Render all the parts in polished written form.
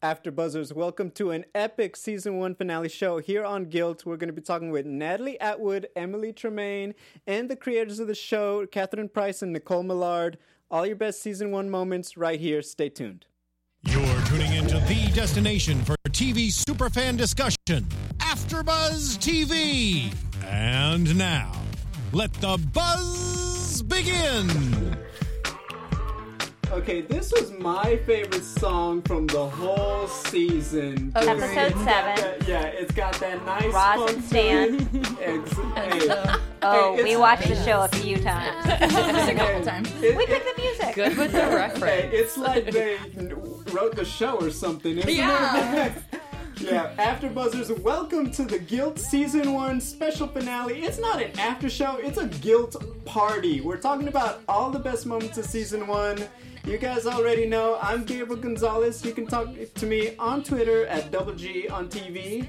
AfterBuzzers, welcome to an epic Season 1 finale show here on Guilt. We're going to be talking with Natalie Atwood, Emily Tremaine, and the creators of the show, Catherine Price and Nicole Millard. All your best Season 1 moments right here. Stay tuned. You're tuning into the destination for TV superfan discussion, AfterBuzz TV. And now, let the buzz begin. Okay, this was my favorite song from the whole season. Oh, episode 7. It's got that nice Roz and Stan. We watched the show a few times. Just a couple times. We picked the music. Good with the reference. It's like they wrote the show or something. Isn't it? Yeah, AfterBuzzers, welcome to the Guilt Season 1 special finale. It's not an after show, it's a Guilt party. We're talking about all the best moments of Season 1. You guys already know, I'm Gabriel Gonzalez. You can talk to me on Twitter at @GGonTV.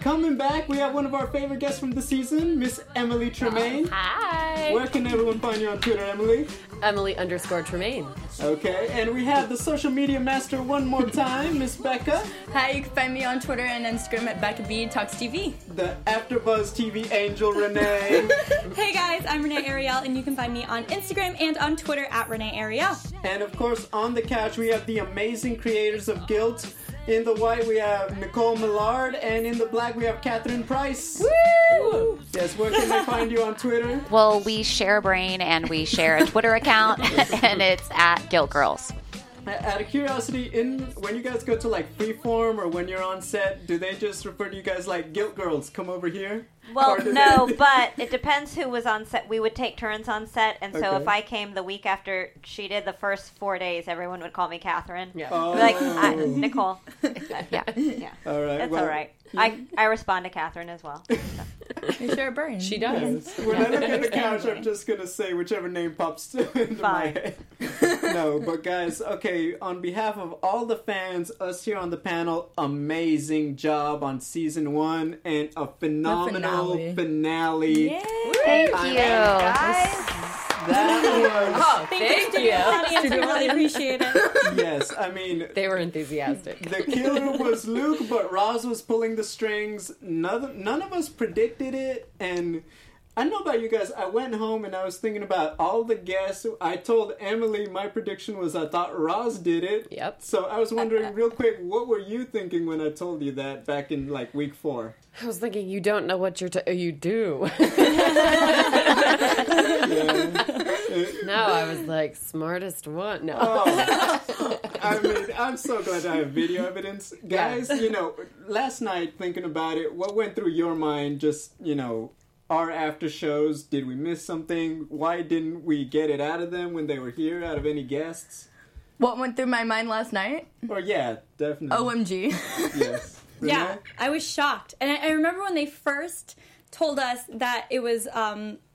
Coming back, we have one of our favorite guests from the season, Miss Emily Tremaine. Hi! Where can everyone find you on Twitter, Emily? Emily_Tremaine. Okay, and we have the social media master one more time, Miss Becca. Hi, you can find me on Twitter and Instagram at Becca B Talks TV. The AfterBuzz TV angel, Renee. Hey guys, I'm Renee Ariel, and you can find me on Instagram and on Twitter at Renee Ariel. And of course, on the couch, we have the amazing creators of Guilt. In the white, we have Nicole Millard, and in the black, we have Catherine Price. Woo! Yes, where can they find you on Twitter? Well, we share a brain, and we share a Twitter account, and it's at Guilt Girls. Out of curiosity, when you guys go to like Freeform or when you're on set, do they just refer to you guys like Guilt Girls? Come over here. Well, no, but it depends who was on set. We would take turns on set, and so if I came the week after she did, the first 4 days, everyone would call me Catherine. Yeah, like Nicole. Yeah. All right, it's all right. I respond to Catherine as well. You share a brain. She does. Yes. We're not going to couch. I'm just going to say whichever name pops into my head. No, but guys, okay, on behalf of all the fans, us here on the panel, amazing job on Season 1 and a phenomenal finale. Yay. Thank you, guys. Thank you. We really appreciate it. Yes, I mean... They were enthusiastic. The killer was Luke, but Roz was pulling the strings. None of us predicted it, and... I don't know about you guys, I went home and I was thinking about all the guests. I told Emily my prediction was I thought Roz did it. Yep. So I was wondering real quick, what were you thinking when I told you that back in like week 4? I was thinking, you don't know what you do. No, I was like, smartest one. No. Oh. I mean, I'm so glad I have video evidence. Guys, you know, last night thinking about it, what went through your mind just, you know... Our after shows, did we miss something? Why didn't we get it out of them when they were here, out of any guests? What went through my mind last night? Definitely. OMG. Yes. Yeah, I was shocked. And I remember when they first told us that it was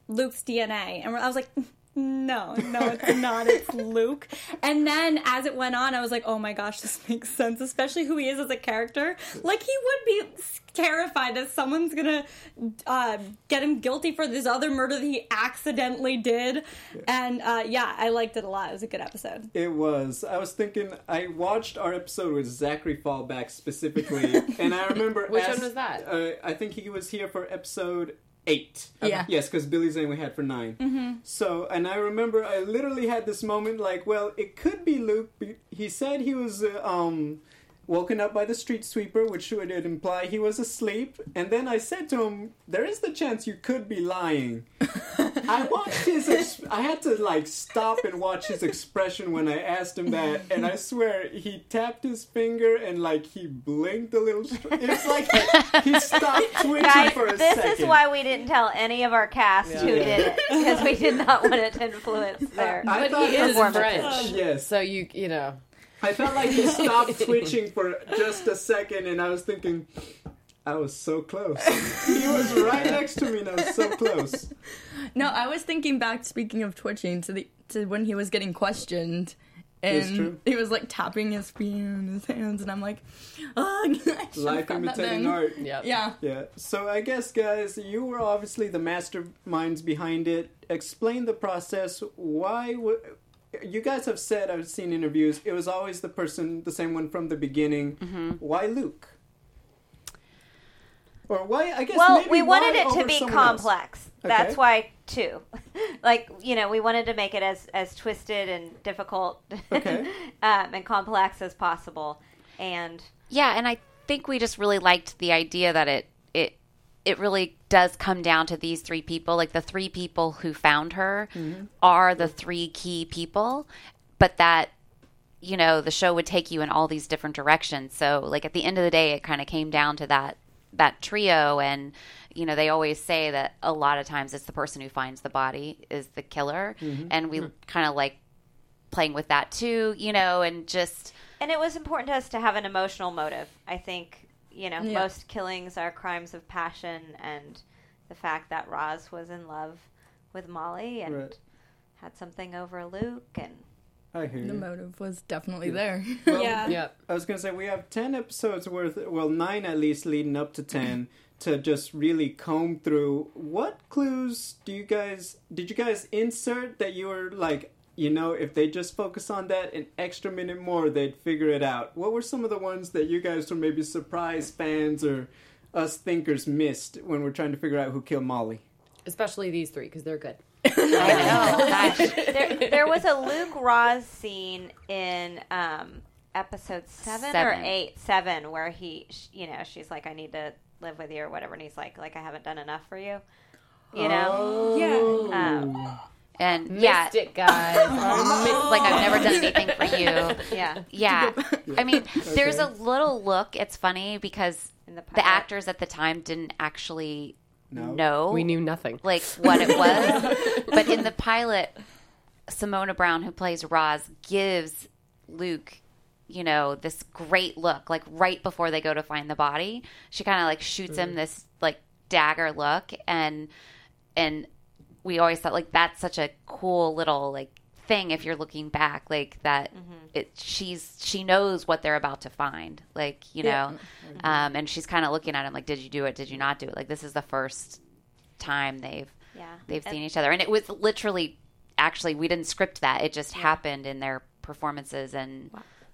Luke's DNA. And I was like... No, it's not. It's Luke. And then as it went on, I was like, oh my gosh, this makes sense, especially who he is as a character. Like, he would be terrified that someone's going to get him guilty for this other murder that he accidentally did. Yeah. And, I liked it a lot. It was a good episode. It was. I was thinking, I watched our episode with Zachary Fallback specifically, and I remember... Which one was that? I think he was here for episode... 8. Yeah. Yes, because Billy Zane we had for 9. Mm-hmm. So, and I remember I literally had this moment like, well, it could be Luke. He said he was woken up by the street sweeper, which would imply he was asleep. And then I said to him, there is the chance you could be lying. I watched his... I had to, like, stop and watch his expression when I asked him that, and I swear, he tapped his finger and, like, he blinked a little... It's like he stopped twitching for a second. This is why we didn't tell any of our cast who did it, because we did not want it to influence their performance. Yes. So, you know... I felt like he stopped twitching for just a second, and I was thinking, I was so close. He was right next to me, and I was so close. No, I was thinking back, speaking of twitching, to when he was getting questioned, and he was like tapping his feet in his hands, and I'm like, life imitating art. Yeah. So I guess, guys, you were obviously the masterminds behind it. Explain the process. Why you guys have said, I've seen interviews, it was always the person, the same one from the beginning. Mm-hmm. Why Luke? Or why, I guess, well, maybe we wanted it to be complex. Okay. That's why, too. Like, you know, we wanted to make it as twisted and difficult okay. And complex as possible. And yeah, and I think we just really liked the idea that it really does come down to these three people. Like, the three people who found her mm-hmm. are the three key people, but that, you know, the show would take you in all these different directions. So, like, at the end of the day, it kind of came down to that trio. And, you know, they always say that a lot of times it's the person who finds the body is the killer. Mm-hmm. And we kind of like playing with that too, you know, and just... And it was important to us to have an emotional motive. I think, you know, yeah. most killings are crimes of passion, and the fact that Roz was in love with Molly and right. had something over Luke and... I hear the motive was definitely there. Well, yeah. I was going to say, we have 10 episodes worth, well, 9 at least leading up to 10, to just really comb through. What clues did you guys insert that you were like, you know, if they just focus on that an extra minute more, they'd figure it out? What were some of the ones that you guys were maybe surprise fans or us thinkers missed when we're trying to figure out who killed Molly? Especially these three, because they're good. I know. Gosh. There was a Luke Ross scene in episode 7 or 8 where he, you know, she's like, I need to live with you or whatever, and he's like I haven't done enough for you, you know. Yeah. And missed yeah, it, guys. Like, I've never done anything for you. Yeah. I mean, okay. There's a little look. It's funny because the actors at the time didn't actually. No. We knew nothing. Like, what it was. But in the pilot, Simona Brown, who plays Roz, gives Luke, you know, this great look. Like, right before they go to find the body, she kind of, like, shoots him this, like, dagger look. And we always thought, like, that's such a cool little, like, thing if you're looking back. Like, that she knows what they're about to find. Like, you know. Mm-hmm. And she's kind of looking at him like, did you do it? Did you not do it? Like, this is the first time they've seen each other. And it was literally, actually, we didn't script that. It just happened in their performances, and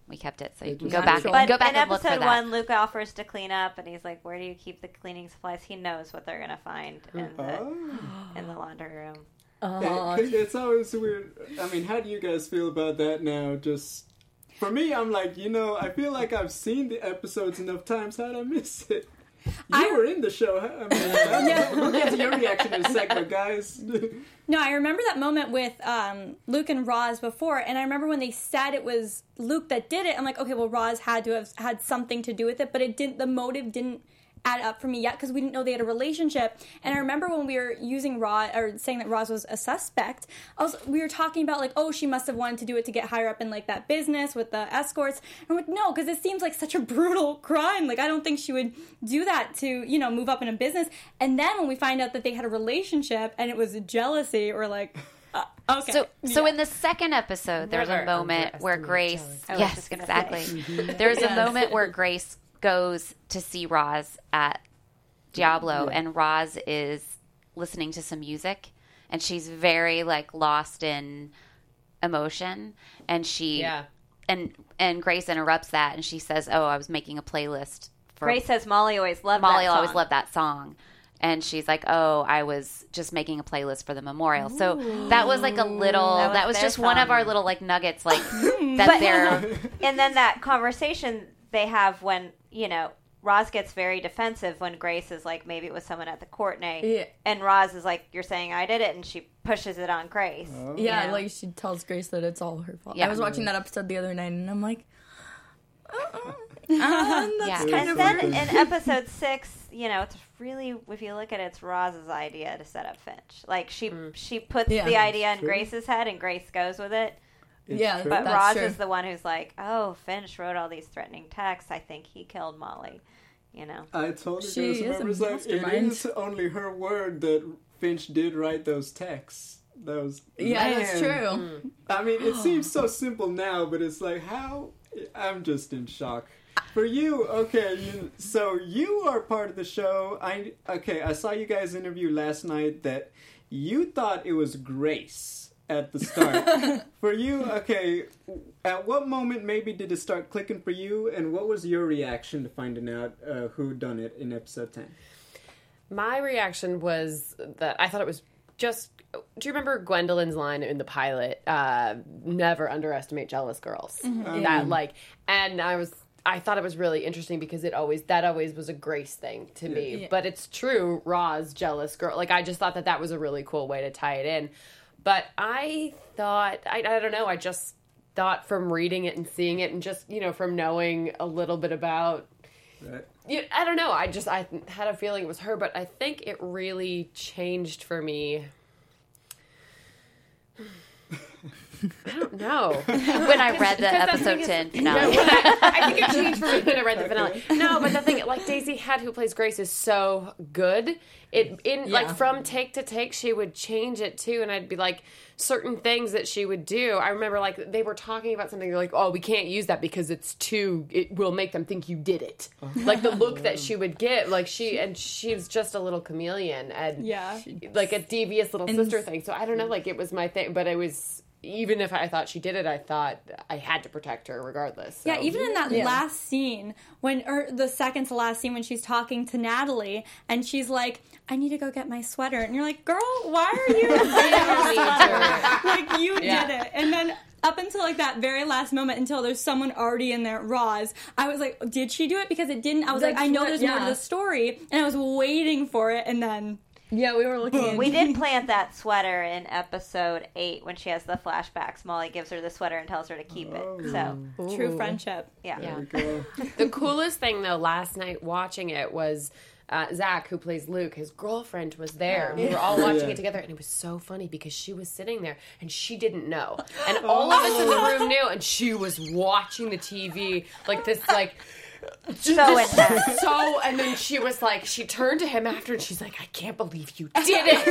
we kept it. So you can go back and look for that. In episode 1, Luke offers to clean up, and he's like, where do you keep the cleaning supplies? He knows what they're going to find in the laundry room. Oh. It's always weird. I mean, how do you guys feel about that now? Just for me, I'm like, you know, I feel like I've seen the episodes enough times. How'd I miss it? You were in the show. I mean, we'll get to your reaction in a second, guys. No, I remember that moment with Luke and Roz before, and I remember when they said it was Luke that did it. I'm like, okay, well, Roz had to have had something to do with it, but it didn't. The motive didn't add up for me yet because we didn't know they had a relationship. And I remember when we were using Roz or saying that Roz was a suspect, we were talking about like, oh, she must have wanted to do it to get higher up in like that business with the escorts. And I'm like, no, because it seems like such a brutal crime. Like, I don't think she would do that to, you know, move up in a business. And then when we find out that they had a relationship and it was jealousy, we're like, okay. So in the second episode, there's a moment where Grace, yes, exactly. There's a moment where Grace goes to see Roz at Diablo, and Roz is listening to some music, and she's very like lost in emotion, and she and Grace interrupts that, and she says, "Oh, I was making a playlist for." Grace says, "Molly always loved that song," and she's like, "Oh, I was just making a playlist for the memorial." Ooh. So that was like a little. That was just one of our little like nuggets, like that there. And then that conversation they have when, you know, Roz gets very defensive when Grace is like, maybe it was someone at the Courtney. Yeah. And Roz is like, you're saying I did it, and she pushes it on Grace. Oh. Yeah, you know? Like she tells Grace that it's all her fault. Yeah. I was watching that episode the other night, and I'm like, And then in episode 6, you know, it's really, if you look at it, it's Roz's idea to set up Finch. Like she puts the idea in Grace's head, and Grace goes with it. But Roz is the one who's like, oh, Finch wrote all these threatening texts. I think he killed Molly, you know. I totally it is only her word that Finch did write those texts. That's true. Mm. I mean, it seems so simple now, but it's like, how? I'm just in shock. For you, okay, so you are part of the show. I saw you guys interview last night that you thought it was Grace at the start. For you, okay, at what moment maybe did it start clicking for you, and what was your reaction to finding out who done it in episode 10? My reaction was that I thought it was just... Do you remember Gwendolyn's line in the pilot, never underestimate jealous girls? Mm-hmm. That, like... And I thought it was really interesting because that always was a Grace thing to me. Yeah. But it's true, Ra's jealous girl. Like, I just thought that was a really cool way to tie it in. But I thought, I don't know, I just thought from reading it and seeing it and just, you know, from knowing a little bit about... Right. I don't know, I had a feeling it was her, but I think it really changed for me... I don't know. When I read the episode 10 finale. No, I think it changed for me when I read the finale. No, but the thing, like, Daisy Head, who plays Grace, is so good. Like, from take to take, she would change it, too, and I'd be like, certain things that she would do. I remember, like, they were talking about something, they're like, oh, we can't use that because it will make them think you did it. Like, the look that she would get, like, she's just a little chameleon, and, like, a devious little sister thing. So, I don't know, like, it was my thing, but it was... Even if I thought she did it, I thought I had to protect her regardless. So. Yeah, even in that last scene, or the second to last scene when she's talking to Natalie, and she's like, I need to go get my sweater. And you're like, girl, why are you like, you did it. And then... Up until, like, that very last moment, until there's someone already in there, Roz, I was like, did she do it? Because it didn't. I was like I know there's more to the story, and I was waiting for it, and then... Yeah, we were looking. We did plant that sweater in episode 8 when she has the flashbacks. Molly gives her the sweater and tells her to keep it. So true friendship. Yeah. There we go. The coolest thing though, last night watching it was Zach, who plays Luke, his girlfriend was there. We were all watching it together, and it was so funny because she was sitting there and she didn't know, and all of us in the room knew, and she was watching the TV like this, like. So and then she was like, she turned to him after and she's like, I can't believe you did it.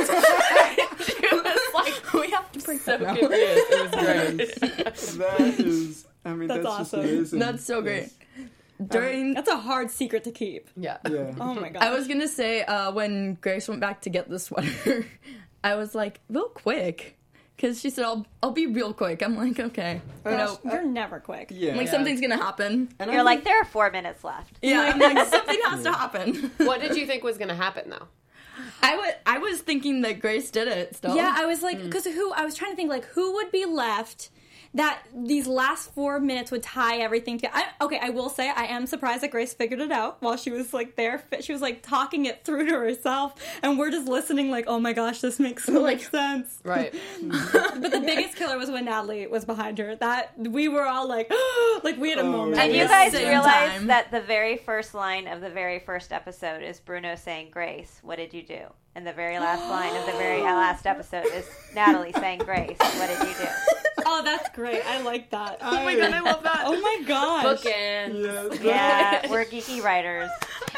She was like, we have to break that out. It was great. That is, I mean, that's awesome. Just amazing. That's so great. That's a hard secret to keep. Yeah. Oh my God. I was gonna say when Grace went back to get the sweater, I was like, real quick. Because she said, I'll be real quick. I'm like, okay. You're never quick. Yeah. Like, something's going to happen. And you're like, there are 4 minutes left. Yeah, I'm like, something has to happen. What did you think was going to happen, though? I was thinking that Grace did it still. Yeah, I was like, because I was trying to think, like, who would be left that these last 4 minutes would tie everything together. I will say, I am surprised that Grace figured it out while she was, like, there. She was, like, talking it through to herself, and we're just listening, like, oh my gosh, this makes so much sense. Right. But the biggest killer was when Natalie was behind her. That, we were all like, like, we had a moment. And you guys realize that the very first line of the very first episode is Bruno saying, Grace, what did you do? And the very last line of the very last episode is Natalie saying, Grace, what did you do? Oh, that's great. I like that. Oh my God, I love that. Oh my gosh. Bookends. Yeah, we're geeky writers.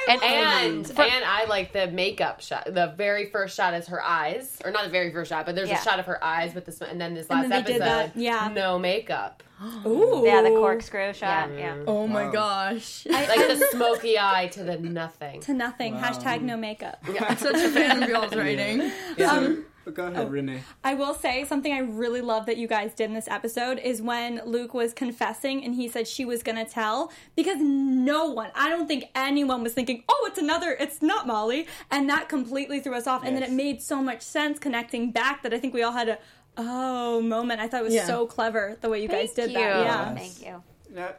And I like the makeup shot. The very first shot is her eyes. Or not the very first shot, but there's a shot of her eyes with the, and then this last episode, no makeup. Ooh. Yeah, the corkscrew shot. Yeah. Oh my gosh. Like the smoky eye to the nothing. To nothing. Wow. # no makeup. Yeah. I'm such a fan of y'all's writing. Yeah. Go ahead, Renee. I will say something I really love that you guys did in this episode is when Luke was confessing and he said she was going to tell, because no one, I don't think anyone was thinking, oh, it's not Molly. And that completely threw us off. Yes. And then it made so much sense connecting back that I think we all had a moment. I thought it was so clever the way you guys did that. Yeah. Thank you. Now,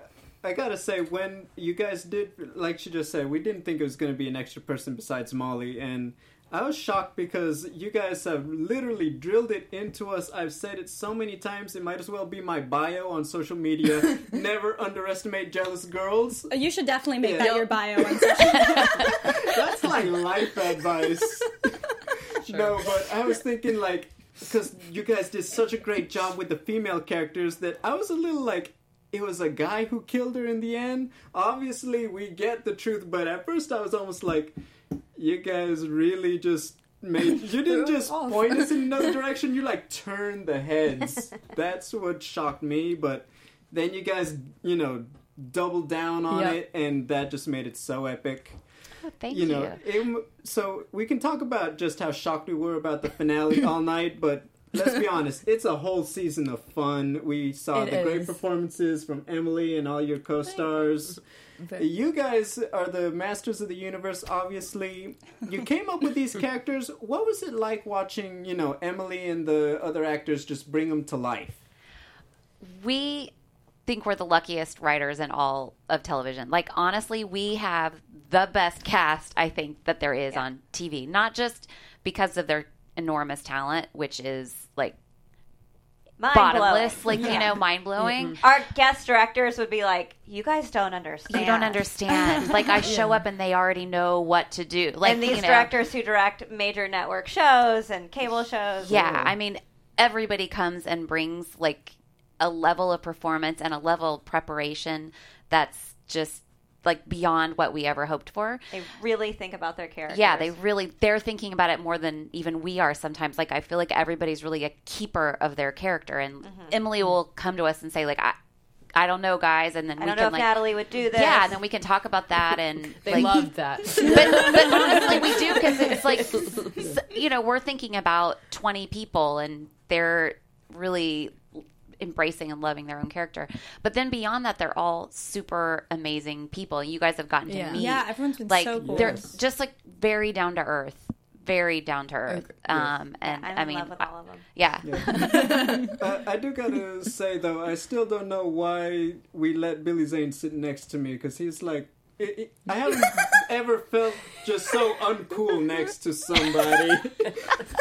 I gotta say, when you guys did, like she just said, we didn't think it was going to be an extra person besides Molly, and I was shocked because you guys have literally drilled it into us. I've said it so many times. It might as well be my bio on social media. Never underestimate jealous girls. You should definitely make that your bio on social media. That's like life advice. Sure. No, but I was thinking, like, because you guys did such a great job with the female characters that I was a little like, it was a guy who killed her in the end. Obviously, we get the truth, but at first I was almost like... You guys really just made... You didn't just point us in another direction. You, like, turned the heads. That's what shocked me. But then you guys, you know, doubled down on it. And that just made it so epic. Oh, thank you. So we can talk about just how shocked we were about the finale all night. But Let's be honest. It's a whole season of fun. We saw great performances from Emily and all your co-stars. You guys are the masters of the universe, obviously. You came up with these characters. What was it like watching, you know, Emily and the other actors just bring them to life? We think we're the luckiest writers in all of television. Like, honestly, we have the best cast, I think, that there is on TV. Not just because of their enormous talent, which is like bottomless, like, you know, mind-blowing. Mm-hmm. Our guest directors would be like, you guys don't understand. You don't understand. Like, I show up and they already know what to do. Like, and these directors who direct major network shows and cable shows. Yeah, I mean, everybody comes and brings, like, a level of performance and a level of preparation that's just, like, beyond what we ever hoped for. They really think about their characters. Yeah, they're thinking about it more than even we are sometimes. Like, I feel like everybody's really a keeper of their character. And Emily will come to us and say, like, I don't know, guys. And then I don't know if Natalie would do this. Yeah, and then we can talk about that. And they love that. But honestly, we do, because it's like, you know, we're thinking about 20 people and they're really embracing and loving their own character. But then beyond that, they're all super amazing people. You guys have gotten to meet. Yeah, everyone's been like, so cool. They're just like very down to earth. Very down to earth. Okay. And I'm in love with all of them. I do gotta say, though, I still don't know why we let Billy Zane sit next to me, because he's like, I haven't ever felt just so uncool next to somebody.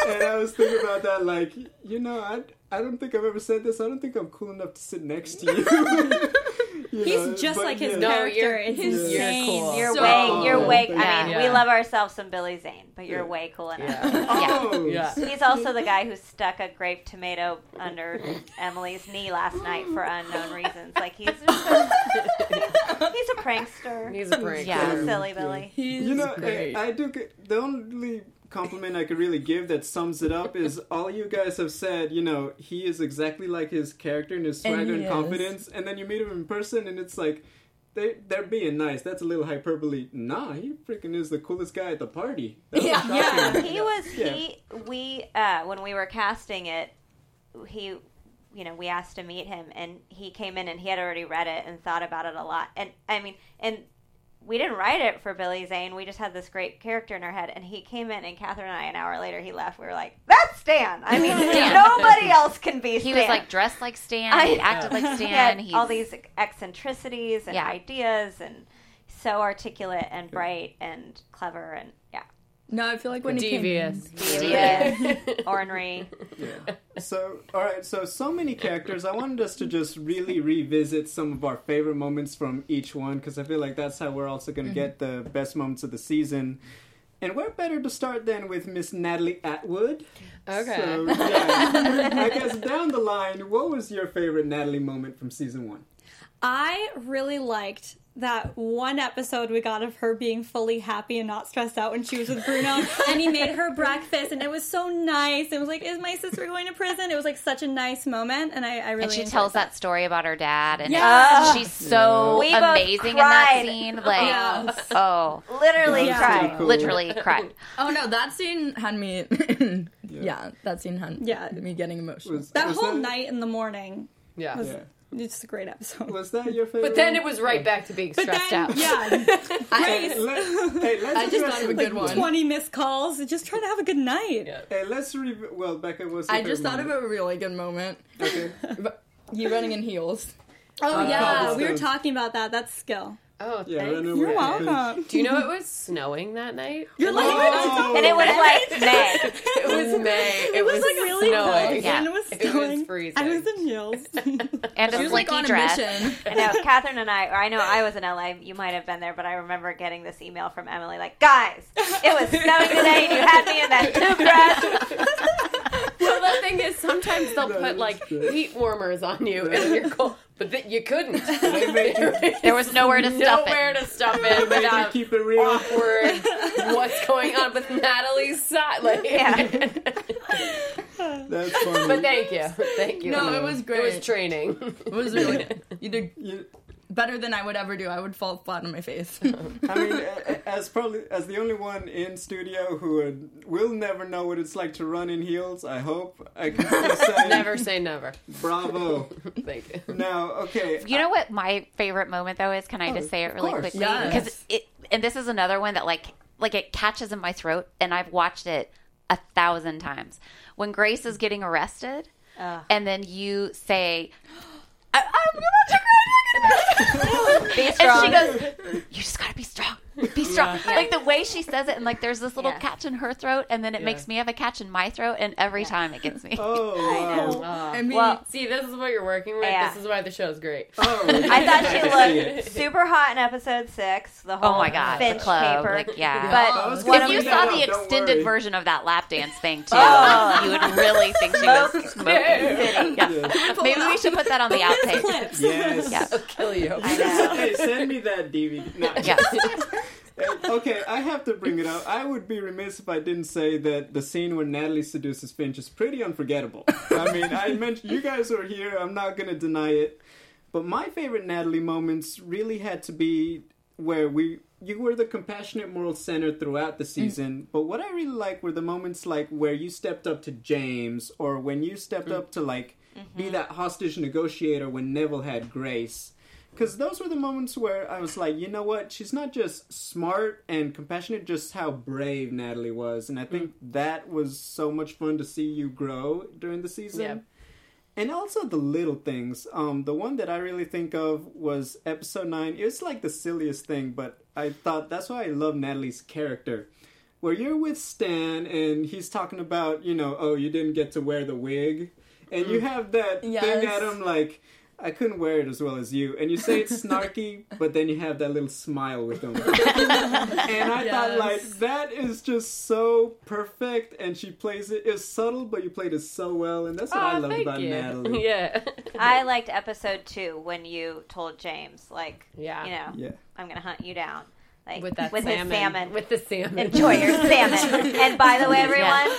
And I was thinking about that, like, you know, I don't think I've ever said this. I don't think I'm cool enough to sit next to you. He's just like his character. It's insane. You're cool. You're way. I mean, we love ourselves some Billy Zane, but you're way cool enough. He's also the guy who stuck a grape tomato under Emily's knee last night for unknown reasons. Like, he's a prankster. He's a prankster. Yeah, silly Billy. He's great. I do. The only compliment I could really give that sums it up is all you guys have said, you know, he is exactly like his character and his swagger and confidence, and then you meet him in person and it's like, they're being nice. That's a little hyperbole. Nah, he freaking is the coolest guy at the party. When we were casting it, we asked to meet him, and he came in and he had already read it and thought about it a lot. And I mean, we didn't write it for Billy Zane. We just had this great character in our head. And he came in, and Catherine and I, an hour later, he left. We were like, that's Stan. I mean, nobody else can be Stan. He was, like, dressed like Stan. He acted like Stan. He had all these eccentricities and ideas, and so articulate and bright and clever and, No, I feel like when devious. Ornery. Yeah. So, all right. So many characters. I wanted us to just really revisit some of our favorite moments from each one, because I feel like that's how we're also going to get the best moments of the season. And we're better to start then with Miss Natalie Atwood. Okay. So, I guess down the line, what was your favorite Natalie moment from season one? I really liked that one episode we got of her being fully happy and not stressed out when she was with Bruno, and he made her breakfast, and it was so nice. It was like, is my sister going to prison? It was like such a nice moment, and I really. And she tells that story about her dad, and she's so amazing in that scene. Like, literally cried. Oh no, that scene had me. Me getting emotional. That whole night in the morning. Yeah. It's a great episode. Was that your favorite? But then it was right back to being stressed out. Yeah. I just thought of a good one. 20 missed calls. Just trying to have a good night. Yeah. Hey, Becca, what's your favorite? I just thought of a really good moment. Okay. You running in heels. Oh, yeah. We were talking about that. That's skill. Oh, yeah, thanks. You're welcome. Do you know it was snowing that night? You're like, and it was like May. It was May. It was like really snowing. Yeah. And it was snowing. It was freezing. I was in heels. And it was like on dress. A mission. I know, Catherine and I know I was in LA. You might have been there, but I remember getting this email from Emily, like, guys, it was snowing today. You had me in that tube dress. Well, the thing is, sometimes they'll put, like, heat warmers on you, and you're cold. But you couldn't. There was nowhere to stuff it. Nowhere to stuff it without keep it real. Awkward what's going on with Natalie's side. Like, That's funny. But thank you. No, it was great. It was training. It was really good. You did... better than I would ever do. I would fall flat on my face. I mean, as the only one in studio who will never know what it's like to run in heels, I hope I can say... Never say never. Bravo. Thank you. Now, okay. You know what my favorite moment, though, is? Can I just say it really quickly? Yes. And this is another one that, like it catches in my throat, and I've watched it 1,000 times. When Grace is getting arrested, and then you say... I'm about to cry. Be strong. And she goes, you just got to be strong. Be strong. Yeah. Like the way she says it, and like there's this little catch in her throat, and then it makes me have a catch in my throat, and every time it gets me. Oh, wow. I know. I mean, well, see, this is what you're working with. Yeah. This is why the show's great. Oh, I thought she looked super hot in episode 6. The whole Finch paper. Like, But if you saw the extended version of that lap dance thing too, you would really think she was smoking. Maybe we should put that on the outtake. Yes. Yeah. I'll kill you. Hey, send me that DVD. No. Yeah. Okay, I have to bring it up. I would be remiss if I didn't say that the scene where Natalie seduces Finch is pretty unforgettable. I mean, I mentioned you guys were here. I'm not going to deny it. But my favorite Natalie moments really had to be where you were the compassionate moral center throughout the season. Mm. But what I really like were the moments like where you stepped up to James, or when you stepped up to like be that hostage negotiator when Neville had Grace. Because those were the moments where I was like, you know what? She's not just smart and compassionate, just how brave Natalie was. And I think that was so much fun to see you grow during the season. Yeah. And also the little things. The one that I really think of was episode 9. It was like the silliest thing, but I thought that's why I love Natalie's character. Where you're with Stan and he's talking about, you know, oh, you didn't get to wear the wig. And you have that thing at him like... I couldn't wear it as well as you. And you say it's snarky, but then you have that little smile with them. And I thought, like, that is just so perfect. And she plays it. It's subtle, but you played it so well. And that's what I love about Natalie. Yeah. I liked episode 2 when you told James, like, you know, I'm going to hunt you down. Like, with salmon. His salmon. With the salmon. Enjoy your salmon. And by the way, everyone,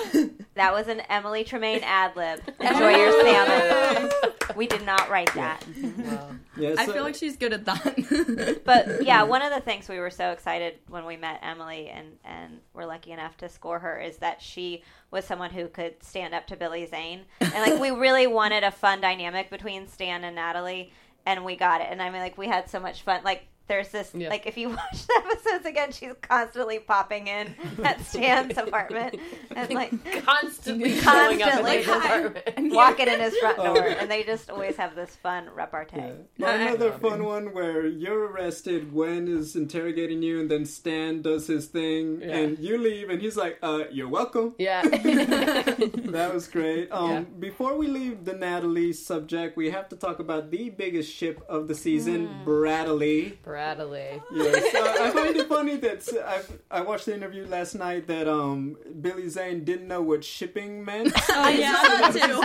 that was an Emily Tremaine ad-lib. Enjoy your salmon. We did not write that. Wow. Yeah, so, I feel like she's good at that. But yeah, one of the things we were so excited when we met Emily and were lucky enough to score her is that she was someone who could stand up to Billy Zane. And like we really wanted a fun dynamic between Stan and Natalie, and we got it. And I mean, like we had so much fun. Like there's this, like if you watch the episodes again, she's constantly popping in at Stan's apartment and like constantly up in his apartment, walking in his front door, and they just always have this fun repartee. Yeah. Well, another fun one where you're arrested, Gwen is interrogating you, and then Stan does his thing, and you leave, and he's like, "You're welcome." Yeah, that was great. Before we leave the Natalie subject, we have to talk about the biggest ship of the season, Bradley. Bradley. Yes, I find it funny that I watched the interview last night that Billy Zane didn't know what shipping meant. I too.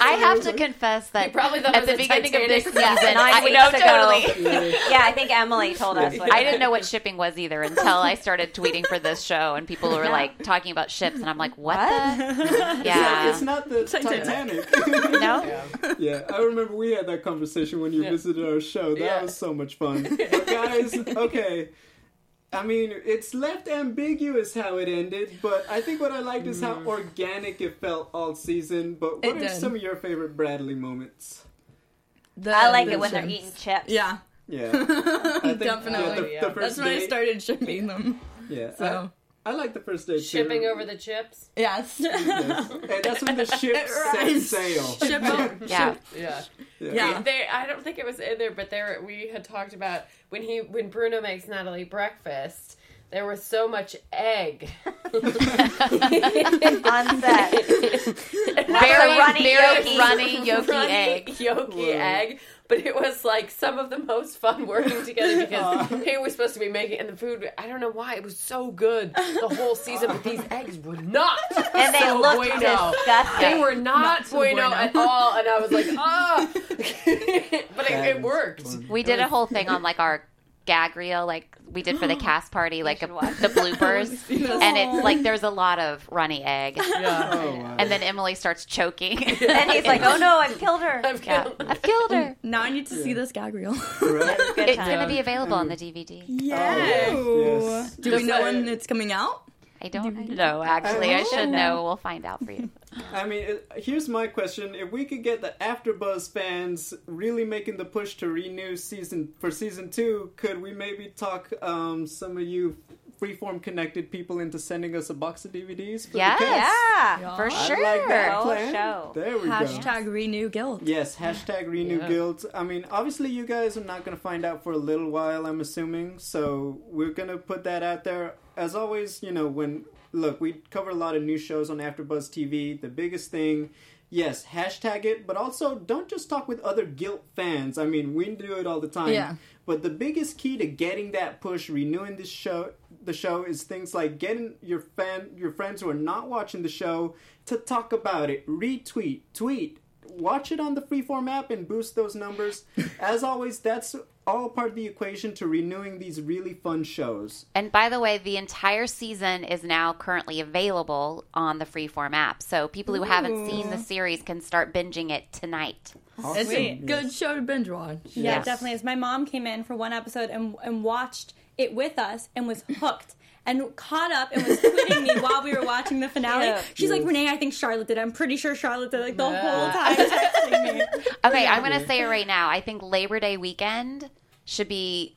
I have to confess that at the beginning of this season, I think Emily told us. I didn't know what shipping was either until I started tweeting for this show, and people were like talking about ships, and I'm like, what? The? Yeah, it's not the Titanic. No. Yeah, I remember we had that conversation when you visited our show. That was so much fun. But guys, okay. I mean, it's left ambiguous how it ended, but I think what I liked is how organic it felt all season. But what are some of your favorite Bradley moments? I like it when they're eating chips. Yeah. Yeah. Definitely. That's when I started shipping them. Yeah. So. I like the first day, too. Shipping over the chips? Yes. And that's when the ship set sail. Ship over. Yeah. They, I don't think it was in there, but we had talked about when Bruno makes Natalie breakfast, there was so much egg. On set. Very runny, yolky egg. But it was like some of the most fun working together because he was supposed to be making and the food. I don't know why it was so good the whole season, but these eggs were not. And they looked disgusting. They were not bueno at all. And I was like, but it worked. We did a whole thing on like our gag reel like we did for the cast party, like the bloopers. And it's like there's a lot of runny egg. Yeah. Oh, wow. And then Emily starts choking. Yeah. And he's like, oh no, I've killed her. I've killed her. Now I need to see this gag reel. Right. It's going to be available on the DVD. Yes. Oh, yes. Do we know when it's coming out? I don't know, actually. I should know. We'll find out for you. I mean, here's my question. If we could get the AfterBuzz fans really making the push to renew season 2, could we maybe talk some of you Freeform-connected people into sending us a box of DVDs? Yeah, for sure. I like that plan. There we go. Hashtag renew guilt. Yes, hashtag renew guilt. I mean, obviously you guys are not going to find out for a little while, I'm assuming. So we're going to put that out there. As always, you know, we cover a lot of new shows on AfterBuzz TV. The biggest thing, yes, hashtag it, but also don't just talk with other Guilt fans. I mean, we do it all the time. Yeah. But the biggest key to getting that push, renewing the show, is things like getting your friends who are not watching the show to talk about it, retweet, tweet, watch it on the Freeform app and boost those numbers. As always, that's all part of the equation to renewing these really fun shows. And by the way, the entire season is now currently available on the Freeform app. So people who haven't seen the series can start binging it tonight. Awesome. It's a good show to binge watch. Yeah, it definitely is. My mom came in for one episode and watched it with us and was hooked. And caught up and was tweeting me while we were watching the finale. Yeah. She's like, Renee, I think Charlotte did. I'm pretty sure Charlotte did, like, the whole time texting me. Okay, I'm going to say it right now. I think Labor Day weekend should be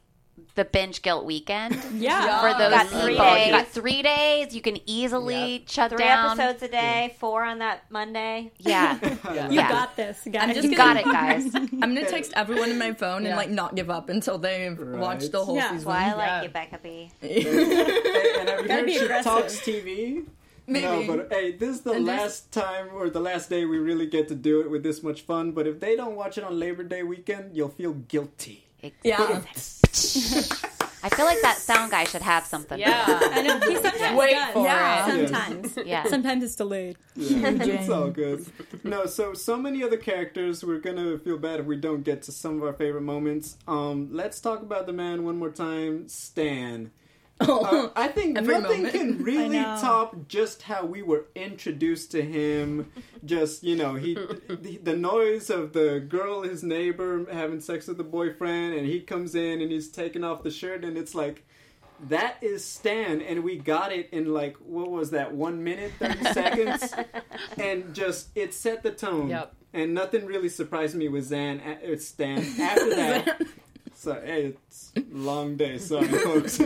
the binge guilt weekend. Yeah. For those got people. You got 3 days. You can easily chug down. 3 episodes a day, 4 on that Monday. Yeah. You got this, guys. You got it, guys. I'm going to text everyone in my phone and, like, not give up until they've watched the whole season. That's why I like you, Becca B. And have you heard she talks TV? Maybe. No, but hey, this is the last day we really get to do it with this much fun. But if they don't watch it on Labor Day weekend, you'll feel guilty. Yeah. I feel like that sound guy should have something. Yeah. And he sometimes does. Sometimes. Yeah. Sometimes it's delayed. Yeah. It's all good. No, so many other characters. We're going to feel bad if we don't get to some of our favorite moments. Let's talk about the man one more time, Stan. I think nothing can really top just how we were introduced to him. Just, you know, the noise of the girl, his neighbor, having sex with the boyfriend, and he comes in and he's taking off the shirt, and it's like, that is Stan, and we got it in, like, what was that, 1 minute, 30 seconds? And just, it set the tone. Yep. And nothing really surprised me with Stan after that. So, hey, it's a long day, sorry, folks.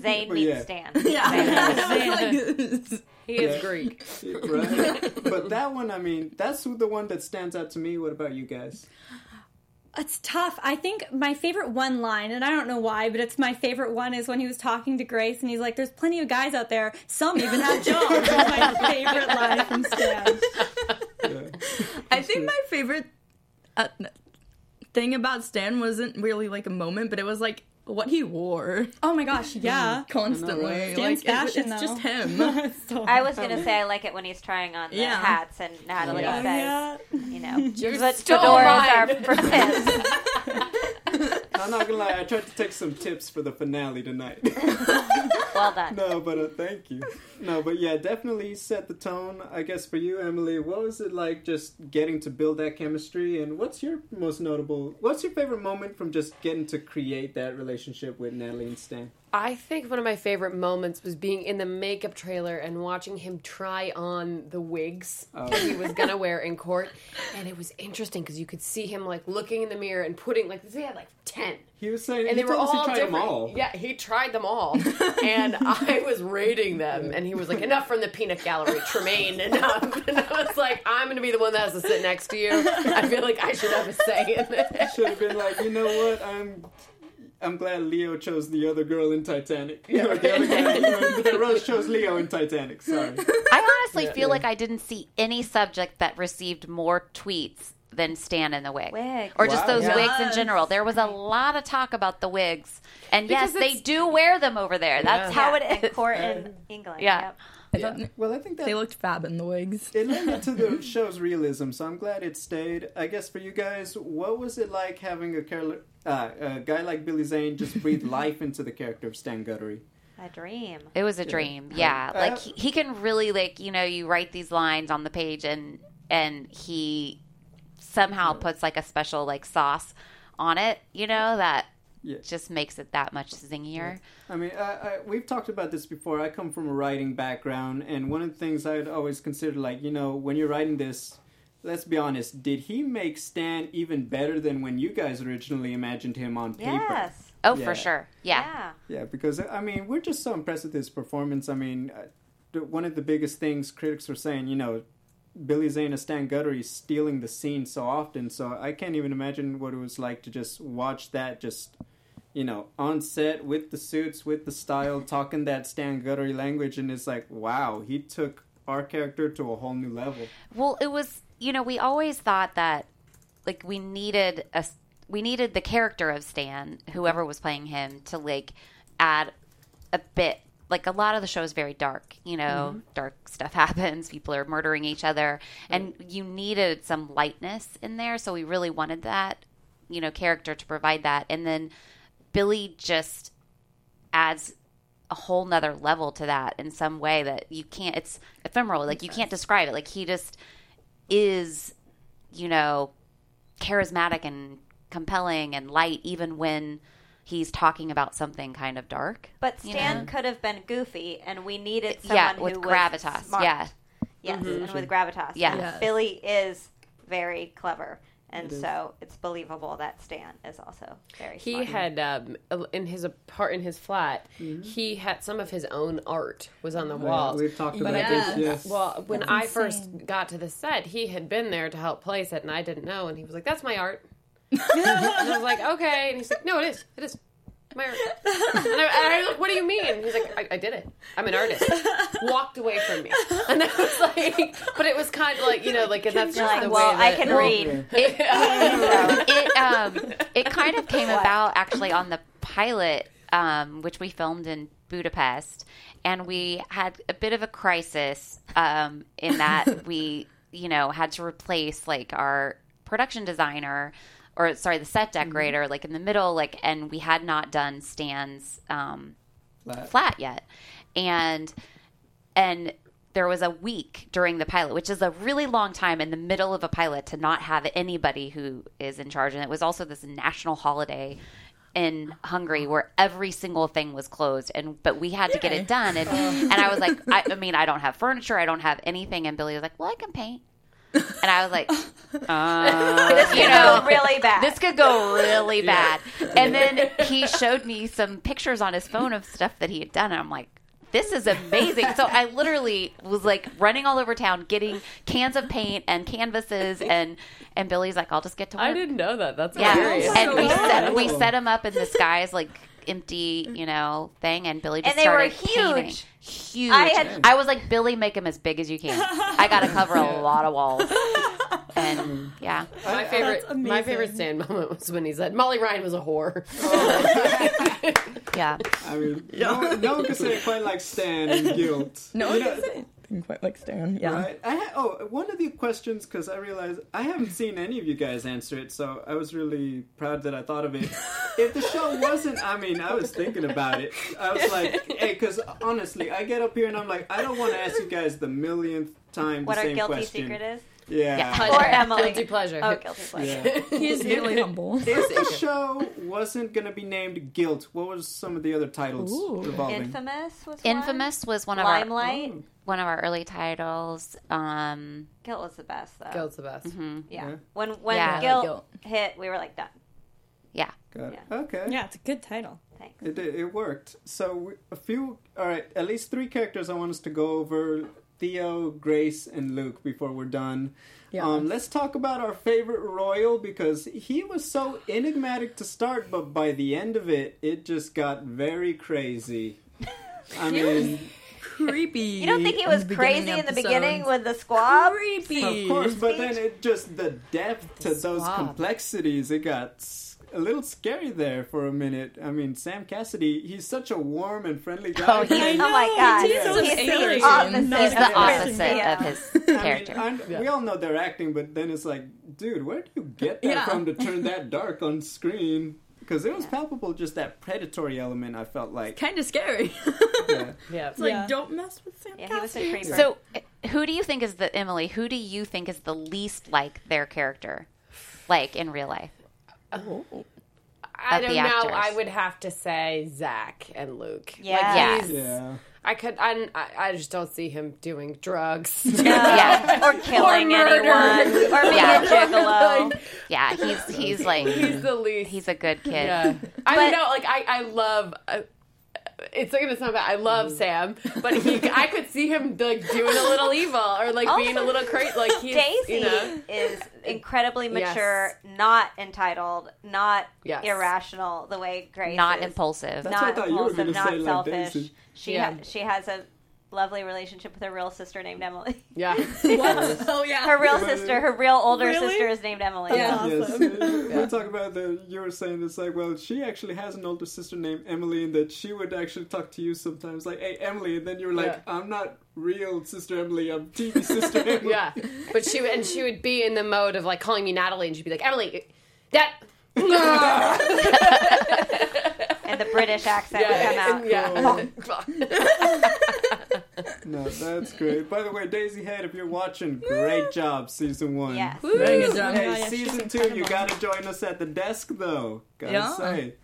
Zane meets Stan. Yeah. He is Greek. Right? But that one, I mean, that's the one that stands out to me. What about you guys? It's tough. I think my favorite one line, and I don't know why, but it's my favorite one, is when he was talking to Grace, and he's like, there's plenty of guys out there. Some even have jobs. That's my favorite line from Stan. Yeah. I think my favorite... thing about Stan wasn't really like a moment, but it was like what he wore. Oh my gosh, yeah. Constantly. Stan's fashion, it's just him. So I was going to say I like it when he's trying on the hats and Natalie says, you know, but fedoras are for tips. I'm not going to lie, I tried to take some tips for the finale tonight. Well done. No, but thank you. No, but yeah, definitely set the tone. I guess for you, Emily, what was it like just getting to build that chemistry? And what's your favorite moment from just getting to create that relationship with Natalie and Stan? I think one of my favorite moments was being in the makeup trailer and watching him try on the wigs that he was going to wear in court. And it was interesting because you could see him, like, looking in the mirror and putting, like, they had, like, 10. He was saying, and they were all tried different. Them all. Yeah, he tried them all. And I was rating them. And he was like, enough from the peanut gallery, Tremaine, enough. And I was like, I'm going to be the one that has to sit next to you. I feel like I should have a say in this. Should have been like, you know what, I'm glad Leo chose the other girl in Titanic. Yeah, right. Rose chose Leo in Titanic, sorry. I honestly feel like I didn't see any subject that received more tweets than Stan in the wig. Or just those wigs in general. There was a lot of talk about the wigs. And because they do wear them over there. That's how it is. In court in England. Yeah. Yep. I thought, well, I think that they looked fab in the wigs. It lended to the show's realism, so I'm glad it stayed. I guess for you guys, what was it like having a guy like Billy Zane just breathe life into the character of Stan Guttery? A dream. It was a dream, yeah. Like, he can really, like, you know, you write these lines on the page and he somehow puts, like, a special, like, sauce on it, you know, that... Yeah. Just makes it that much zingier. I mean, we've talked about this before. I come from a writing background, and one of the things I'd always consider, like, you know, when you're writing this, let's be honest, did he make Stan even better than when you guys originally imagined him on paper? Yes. Oh, yeah. For sure. Yeah. Yeah, because, I mean, we're just so impressed with his performance. I mean, one of the biggest things critics were saying, you know, Billy Zane and Stan Guttery stealing the scene so often, so I can't even imagine what it was like to just watch that just... you know, on set with the suits, with the style, talking that Stan Guttery language. And it's like, wow, he took our character to a whole new level. Well, it was, you know, we always thought that, like, we needed the character of Stan, whoever was playing him, to, like, add a bit. Like, a lot of the show is very dark, you know, mm-hmm. dark stuff happens, people are murdering each other. And you needed some lightness in there. So we really wanted that, you know, character to provide that. And then... Billy just adds a whole nother level to that in some way that you can't, it's ephemeral. Like, you can't describe it. Like, he just is, you know, charismatic and compelling and light, even when he's talking about something kind of dark. But Stan could have been goofy, and we needed someone who was gravitas. Smart. Yeah. Yes, mm-hmm. And with gravitas. Yeah. Yes. Billy is very clever. And so it's believable that Stan is also very smart. He had, in his apartment, in his flat, mm-hmm. he had some of his own art was on the walls. We've talked about this, yes. Well, when I first got to the set, he had been there to help place it, and I didn't know. And he was like, that's my art. And I was like, okay. And he's like, no, it is. It is. My art. And I was like, what do you mean? And he's like, I did it. I'm an artist. Walked away from me. And I was like, but it was kind of like, you know, like, and that's just like, the way that... I can read. It kind of came about actually on the pilot, which we filmed in Budapest. And we had a bit of a crisis in that we, you know, had to replace, like, our production designer... Or, sorry, the set decorator, mm-hmm. like, in the middle, like, and we had not done Stan's flat yet. And there was a week during the pilot, which is a really long time in the middle of a pilot to not have anybody who is in charge. And it was also this national holiday in Hungary where every single thing was closed. But we had to get it done. And I was like, I mean, I don't have furniture. I don't have anything. And Billy was like, well, I can paint. And I was like, this could go really bad. Yeah. And then he showed me some pictures on his phone of stuff that he had done. And I'm like, this is amazing. So I literally was like running all over town, getting cans of paint and canvases. And Billy's like, I'll just get to work. I didn't know that. That's hilarious. And we set him up in this guy's, like, empty, you know, thing, and Billy just started painting. Huge. I was like, Billy, make him as big as you can. I gotta cover a lot of walls. And my favorite Stan moment was when he said Molly Ryan was a whore. Oh. Yeah. I mean, no one can say it quite like Stan in Guilt. No one can say it quite like Stan. Yeah. Right? One of the questions, because I realized I haven't seen any of you guys answer it, so I was really proud that I thought of it. If the show wasn't, I mean, I was thinking about it. I was like, hey, because honestly, I get up here and I'm like, I don't want to ask you guys the millionth time the same question. What our guilty secret is? Yeah. Or Emily. Guilty pleasure. Oh, guilty pleasure. Yeah. He's really humble. If the show wasn't going to be named Guilt, what was some of the other titles revolving? Infamous was one of our... Limelight. One of our early titles. Guilt was the best, though. Guilt's the best. Mm-hmm. Yeah. When Guilt hit, we were like, done. Yeah. Got it. Yeah. Okay. Yeah, it's a good title. Thanks. It worked. So at least three characters I want us to go over: Theo, Grace, and Luke before we're done. Yeah. Let's talk about our favorite Royal, because he was so enigmatic to start, but by the end of it, it just got very crazy. I mean... creepy. You don't think he was crazy in the beginning with the squab? Creepy. Of course, but then it just the depth to those complexities, it got a little scary there for a minute. I mean, Sam Cassidy, he's such a warm and friendly guy. Oh, oh my God. He's the opposite of his character. We all know they're acting, but then it's like, dude, where do you get that from to turn that dark on screen? Because it was palpable, just that predatory element, I felt like. It's kind of scary. It's like, don't mess with Sam Cassidy. He was a creeper. So, who do you think is the least like their character? Like, in real life? I don't know. Actors. I would have to say Zach and Luke. Yeah. Like, I just don't see him doing drugs. Or killing anyone. Or being a gigolo. He's the least. He's a good kid. Yeah. I don't know. Like, I love... it's not gonna sound bad. I love Sam, but I could see him like doing a little evil or like being a little crazy. Like Daisy is incredibly mature, not entitled, not irrational the way Grace is. Impulsive, not selfish. Like she she has a lovely relationship with her real sister named Emily. Yeah. Her older sister is named Emily. Yeah. Awesome. We're talking about you were saying this, like, well, she actually has an older sister named Emily, and that she would actually talk to you sometimes, like, hey, Emily, and then you were like, I'm not real Sister Emily, I'm TV Sister Emily. But she would be in the mode of, like, calling me Natalie, and she'd be like, Emily, and the British accent would come out. No, that's great. By the way, Daisy Head, if you're watching, great job, season 1. Yes. Very good job. Hey, season 2, you gotta join us at the desk, though. Gotta say.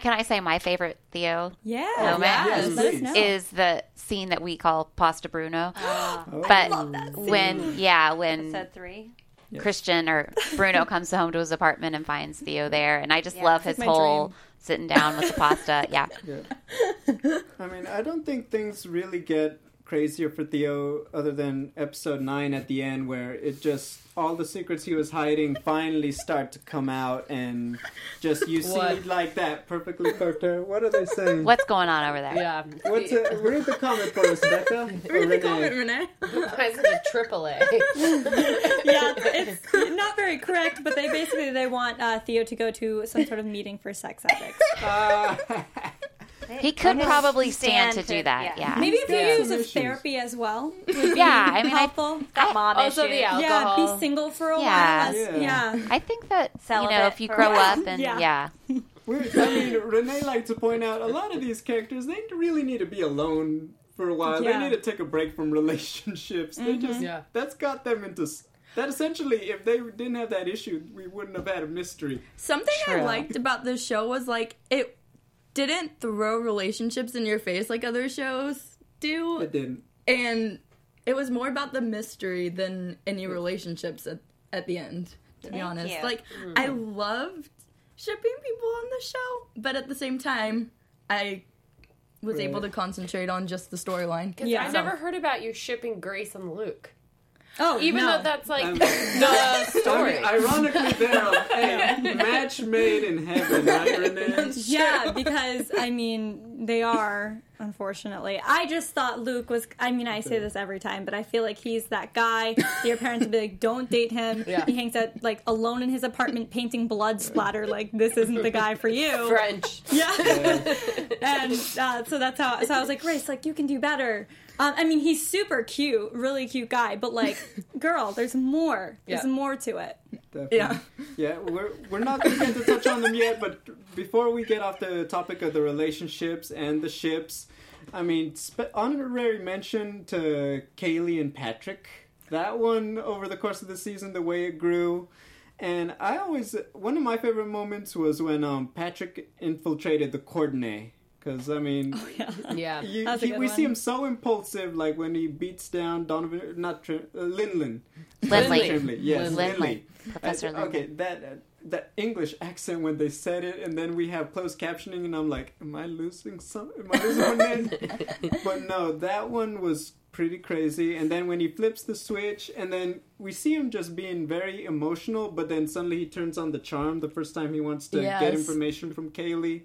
Can I say my favorite Theo? Is the scene that we call Pasta Bruno. But I love that scene. When episode 3. Christian or Bruno comes home to his apartment and finds Theo there, and I just love his whole sitting down with the pasta. I mean, I don't think things really get crazier for Theo other than episode 9 at the end, where it just all the secrets he was hiding finally start to come out, and just see like that perfectly perfect. What are they saying? What's going on over there? Yeah. Read the comment for us, Becca. Read the comment, Renee. It's like a triple A. It's not very correct, but they want Theo to go to some sort of meeting for sex addicts. He could probably stand to do that. Yeah. Maybe if you use therapy as well. I mean, helpful. Got mom also issues. The alcohol. Yeah, be single for a while. I think that if you grow up and I mean, Renee liked to point out a lot of these characters, they really need to be alone for a while. Yeah. They need to take a break from relationships. Mm-hmm. They just that's got them into. That essentially, if they didn't have that issue, we wouldn't have had a mystery. Something I liked about this show was like it didn't throw relationships in your face like other shows do. It didn't. And it was more about the mystery than any relationships at the end, to be honest. You. Like, I loved shipping people on the show, but at the same time, I was able to concentrate on just the storyline. Because I never heard about you shipping Grace and Luke. Oh, though that's like the story. I mean, ironically, they're a match made in heaven, right, Renee? Yeah, because I mean they are. Unfortunately, I just thought Luke was. I mean, I say this every time, but I feel like he's that guy. Your parents would be like, "Don't date him." Yeah. He hangs out like alone in his apartment, painting blood splatter. Like this isn't the guy for you. French. Yeah. And so that's how. So I was like, Grace, like you can do better. I mean, he's super cute, really cute guy, but like, girl, there's more. Yeah. There's more to it. Definitely. Yeah. Yeah, we're not going to get to touch on them yet, but before we get off the topic of the relationships and the ships, I mean, honorary mention to Kaylee and Patrick. That one, over the course of the season, the way it grew. And one of my favorite moments was when Patrick infiltrated the Courtenay. Because, I mean, we see him so impulsive, like when he beats down Donovan, Lindley. Yes, Lindley. Professor Lindley. Okay, that English accent when they said it, and then we have closed captioning, and I'm like, am I losing one name? But no, that one was pretty crazy. And then when he flips the switch, and then we see him just being very emotional, but then suddenly he turns on the charm the first time he wants to get information from Kaylee.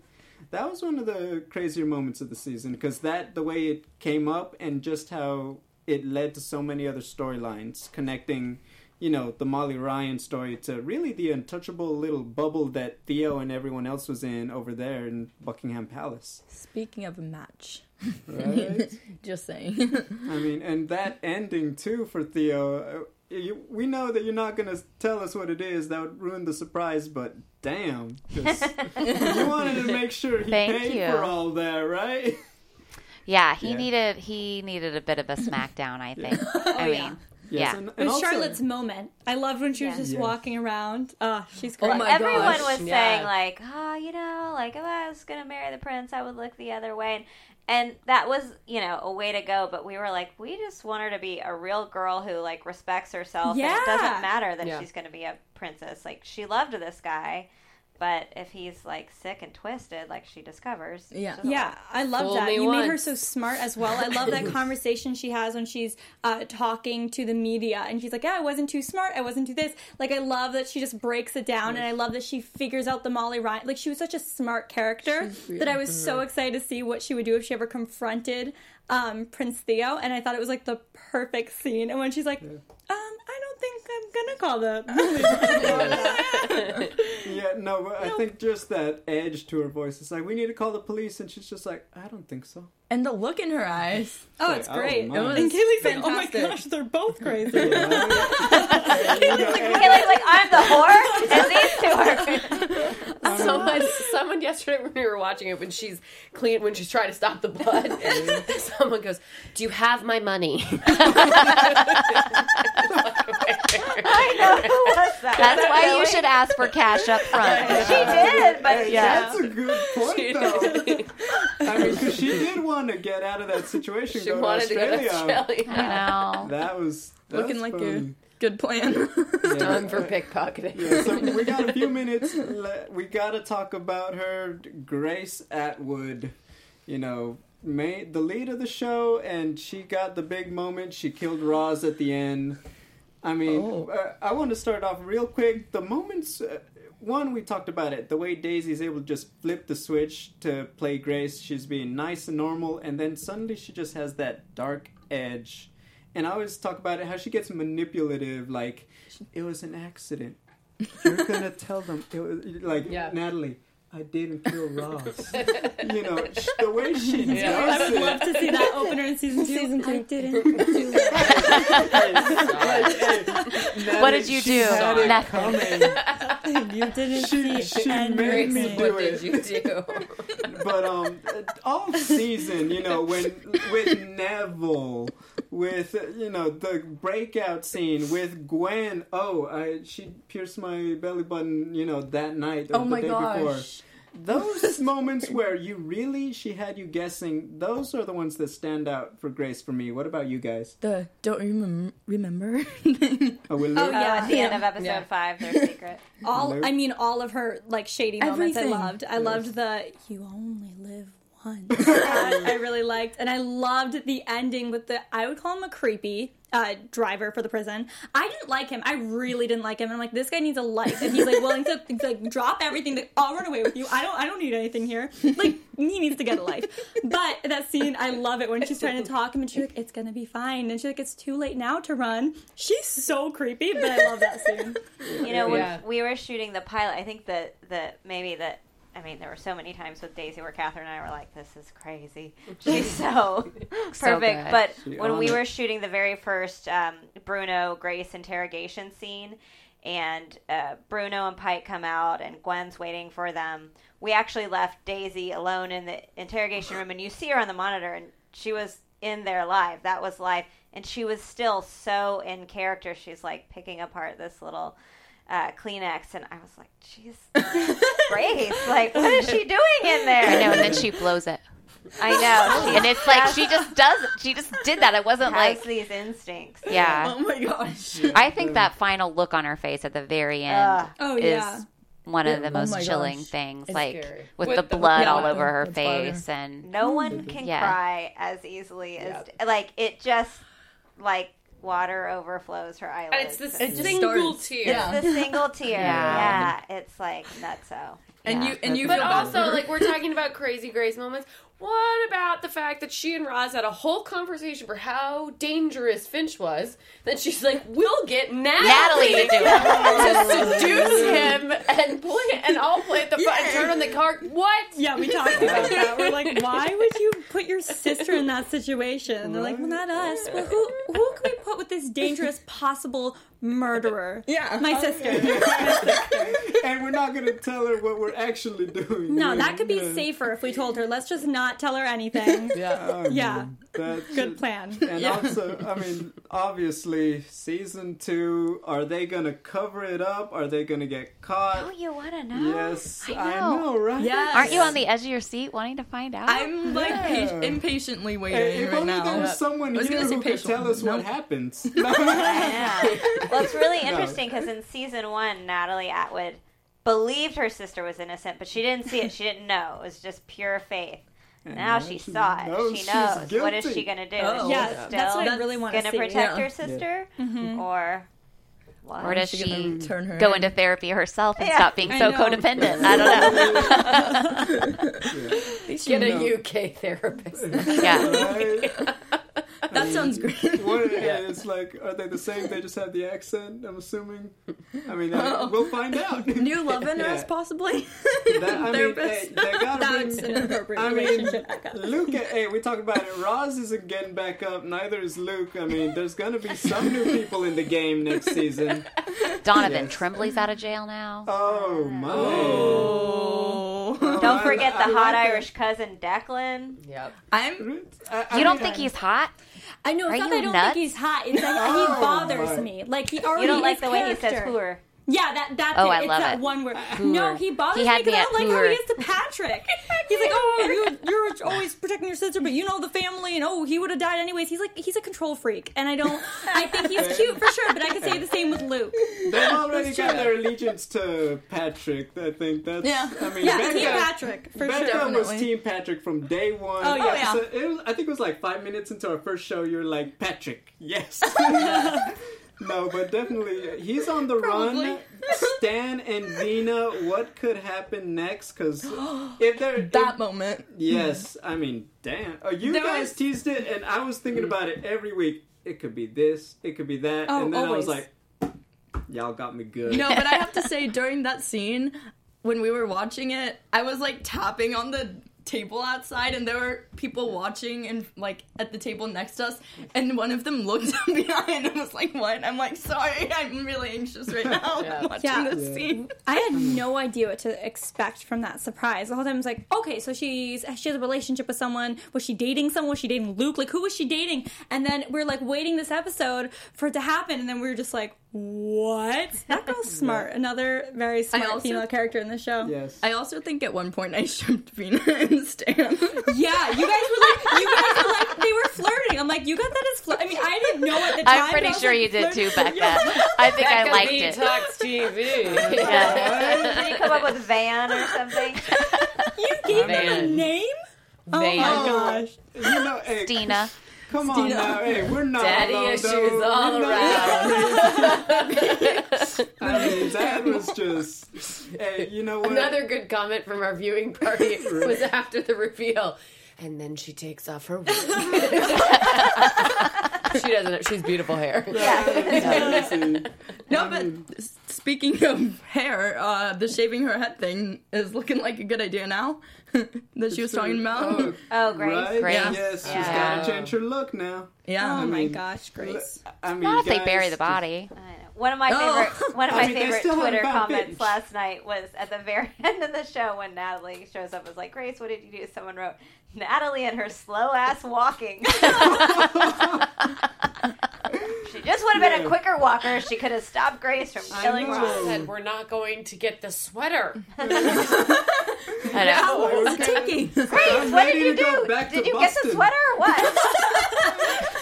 That was one of the crazier moments of the season, because the way it came up and just how it led to so many other storylines connecting you know, the Molly Ryan story to really the untouchable little bubble that Theo and everyone else was in over there in Buckingham Palace. Speaking of a match. Right? Just saying. I mean, and that ending, too, for Theo. We know that you're not going to tell us what it is. That would ruin the surprise, but damn. You wanted to make sure he paid for all that, right? Yeah, he needed a bit of a smackdown, I think. I mean... Yes. Yeah. And also, Charlotte's moment. I loved when she was just walking around. Oh, she's great. Well, everyone was saying, like, oh, you know, like, if I was going to marry the prince, I would look the other way. And that was, you know, a way to go. But we were like, we just want her to be a real girl who, like, respects herself. Yeah. And it doesn't matter that she's going to be a princess. Like, she loved this guy. But if he's, like, sick and twisted, like she discovers. Yeah. Yeah, I love that. You made her so smart as well. I love that conversation she has when she's talking to the media. And she's like, yeah, I wasn't too smart. I wasn't too this. Like, I love that she just breaks it down. And I love that she figures out the Molly Ryan. Like, she was such a smart character that I was so excited to see what she would do if she ever confronted Prince Theo. And I thought it was, like, the perfect scene. And when she's like, I don't think I'm going to call the I think just that edge to her voice. It's like, we need to call the police. And she's just like, I don't think so. And the look in her eyes. Oh, it's great. Oh, and Kaylee's like, oh my gosh, they're both crazy. Kaylee's like, I'm the whore, and these two are Someone yesterday when we were watching it, when she's trying to stop the blood, someone goes, do you have my money? I know. Who was that? That's why you should ask for cash up front. She did, but that's a good point, though. I mean, because she did want to get out of that situation. She wanted to go to Australia. I know. That was looking like funny. Good plan. Done for pickpocketing. Yeah, so we got a few minutes. We got to talk about her, Grace Atwood. You know, the lead of the show, and she got the big moment. She killed Roz at the end. I mean, I want to start off real quick. The moments, one, we talked about it. The way Daisy's able to just flip the switch to play Grace. She's being nice and normal, and then suddenly she just has that dark edge. And I always talk about it, how she gets manipulative, like, it was an accident. You're going to tell them. It was, like, Natalie, I didn't kill Ross. You know, the way she does it. I would love to see that opener in season two. I didn't do it. Hey, what did you do? Nothing. You didn't she made me do it. What did you do? But all season, you know, with Neville, with, you know, the breakout scene with Gwen. Oh, she pierced my belly button, you know, that night of the day before. Those moments where she had you guessing, those are the ones that stand out for Grace for me. What about you guys? The don't remember. At the end of episode 5, their secret. All of her, like, shady moments. Everything. I loved the you only live once. That I really liked. And I loved the ending with the, I would call him a creepy driver for the prison. I didn't like him. I really didn't like him. I'm like, this guy needs a life, and he's like willing to like drop everything. Like, I'll run away with you. I don't need anything here. Like, he needs to get a life. But that scene, I love it when she's trying to talk him, and she's like, "It's gonna be fine," and she's like, "It's too late now to run." She's so creepy, but I love that scene. You know, when we were shooting the pilot, I think there were so many times with Daisy where Catherine and I were like, this is crazy. She's so perfect. So good. But when we were shooting the very first Bruno Grace interrogation scene, and Bruno and Pike come out and Gwen's waiting for them, we actually left Daisy alone in the interrogation room, and you see her on the monitor, and she was in there live. That was live. And she was still so in character. She's like picking apart this little Kleenex, and I was like, "Jeez, Grace! Like, what is she doing in there?" I know, and then she blows it. I know, and it's like she just does. She just did that. It wasn't like these instincts. Yeah. Oh my gosh! I think that final look on her face at the very end is one of the most chilling things. It's like scary. With the blood all over her face, and no one can cry as easily as like it just like. water overflows her eyelids. It's the single tear. Yeah. It's the single tear. Yeah. It's like nutso. And you feel bad. But also, like, we're talking about Crazy Grace moments. What about the fact that she and Roz had a whole conversation for how dangerous Finch was? Then she's like, we'll get Natalie to do it. To seduce him and play, and I'll play at the front and turn on the car. What? Yeah, we talked about that. We're like, why would you put your sister in that situation? And they're like, well, not us. Well, who can we put with this dangerous possible murderer? Yeah. My sister. And we're not going to tell her what we're actually doing. No, that could be safer if we told her. Let's just not tell her anything. Good plan. And also, I mean, obviously, season 2, are they gonna cover it up? Are they gonna get caught? Oh, you wanna know? Yes, I know, right? Yes. Aren't you on the edge of your seat wanting to find out? I'm like impatiently waiting right now. If only there was someone here who could tell us what happens. Well, it's really interesting because in season 1, Natalie Atwood believed her sister was innocent, but she didn't see it. She didn't know. It was just pure faith. And now she saw it. She knows. Guilty. What is she going to do? Oh, that's what I really want to see. Going to protect her sister? Yeah. Mm-hmm. Or does she go into therapy herself and stop being so codependent? I don't know. Get a UK therapist. That sounds great. It's like, are they the same? They just have the accent, I'm assuming. I mean, we'll find out. New love interest, possibly? Therapist. That's an appropriate relationship. Luke, we talk about it. Roz isn't getting back up. Neither is Luke. I mean, there's going to be some new people in the game next season. Donovan Tremblay's out of jail now. Oh, my. Don't forget the hot Irish cousin, Declan. Yep. You don't think he's hot? I know. It's not that I don't think he's hot. It's that he bothers me. Like, he already. You don't like the way he says "hooer." Yeah, that's it. I love it's that one word. Hooer. No, he bothers me because I don't like how he is to Patrick. He's like, oh, you're always protecting your sister, but you know the family, and he would have died anyways. He's like, he's a control freak, and I think he's cute for sure, but I could say the same with Luke. They've already got their allegiance to Patrick. I think that's, I mean, Team Patrick, for sure. Becca was Team Patrick from day one. Oh, yeah. So I think it was like 5 minutes into our first show, you're like, Patrick, yes. No, but definitely, he's on the run. Stan and Dina, what could happen next? Because if they're... That moment. Yes, I mean, damn. Oh, you guys teased it, and I was thinking about it every week. It could be this, it could be that, and then always. I was like, y'all got me good. No, but I have to say, during that scene, when we were watching it, I was, like, tapping on the table outside, and there were people watching and like at the table next to us, and one of them looked up behind and was like, what? I'm like, sorry, I'm really anxious right now. I'm watching this scene. I had no idea what to expect from that surprise. The whole time I was like, okay, so she has a relationship with someone. Was she dating someone? Was she dating Luke? Like, who was she dating? And then we're like waiting this episode for it to happen, and then we were just like, what? That girl's smart. Another very smart female character in the show. Yes. I also think at one point I shipped Vina and Stan. Yeah, you guys were like, they were flirting. I'm like, you got that as flirting? I mean, I didn't know at the time. I'm pretty sure you did too, Becca. Yeah. I think Becca I liked B it. Talks TV. Did you come up with Van or something? You gave him a name? Van. Oh my gosh. Stina. Come on now, hey, we're not Daddy alone, issues though. All we're around. I mean, that was just, hey, you know what? Another good comment from our viewing party was after the reveal. And then she takes off her wig. She doesn't. She's beautiful hair. Yeah. No, but speaking of hair, the shaving her head thing is looking like a good idea now that she was talking about. Oh, Grace. Right? Grace. Yeah. Yes, she's got to change her look now. Yeah. Oh, my gosh, Grace. I mean, not if they bury the body. One of my favorite Twitter comments last night was at the very end of the show when Natalie shows up. It was like, Grace, what did you do? Someone wrote, Natalie and her slow-ass walking. She just would have been a quicker walker. She could have stopped Grace from killing Ross. And we're not going to get the sweater. I know. What's taking? Grace, what did you do? Did you get the sweater or what?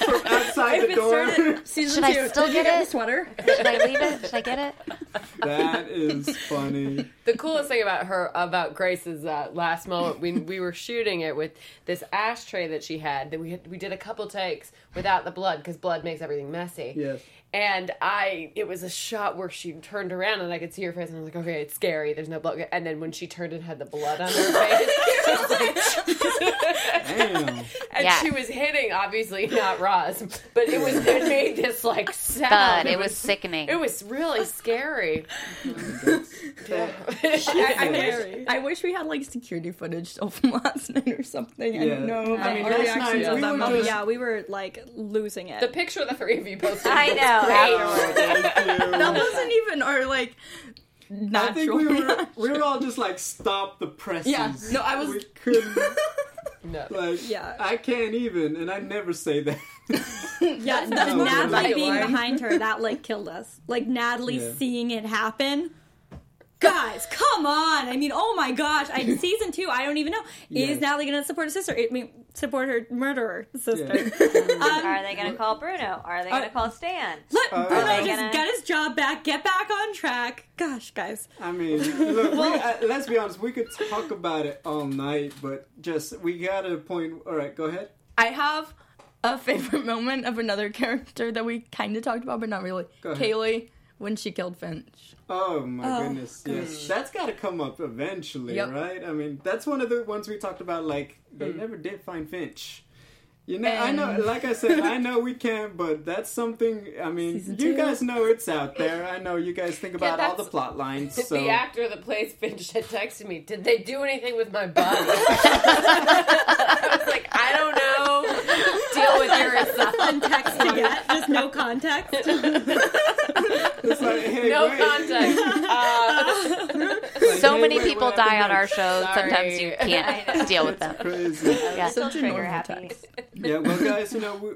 From outside the store. Should I still get it? Sweater. Should I leave it? Should I get it? That is funny. The coolest thing about Grace is that last moment we were shooting it with this ashtray that she had that we did a couple takes without the blood because blood makes everything messy. Yes. And it was a shot where she turned around and I could see her face and I was like, okay, it's scary. There's no blood. And then when she turned and had the blood on her face, she was like, damn. And she was hitting, obviously not Roz, but it made this like sound. But it was sickening. It was really scary. Yeah. I wish we had like security footage still from last night or something. Yeah. I don't know. I mean, our reactions of that moment. Yeah, we were like losing it. The picture of the three of you posted. I know. That wasn't even our, like, natural. I think we were all just, like, stop the presses. Yeah, no, I was... We couldn't... No. Like, yeah. I can't even, and I never say that. Yeah, Natalie being behind her, that, like, killed us. Like, Natalie seeing it happen... Guys, come on! I mean, oh my gosh! Season 2, I don't even know. Is Natalie going to support her sister? Support her murderer sister. Yeah. Are they going to call Bruno? Are they going to call Stan? Let Bruno just get his job back, get back on track. Gosh, guys. I mean, look, let's be honest, we could talk about it all night, but just, we got to point... Alright, go ahead. I have a favorite moment of another character that we kind of talked about, but not really. Kaylee. When she killed Finch. Oh, my goodness. Yes. That's got to come up eventually, right? I mean, that's one of the ones we talked about, like, they never did find Finch. You know, I know, like I said, I know we can't, but that's something, I mean, you guys know it's out there. I know you guys think about all the plot lines. The actor that plays Finch had texted me, did they do anything with my body? I was like, I don't know. Deal with your assumption. Text to get, just no context. Like, hey, no context. Like, so many people die on our shows. Sorry. Sometimes you can't deal with them. Crazy. Yeah, so trigger happy. Yeah, well, guys, you know,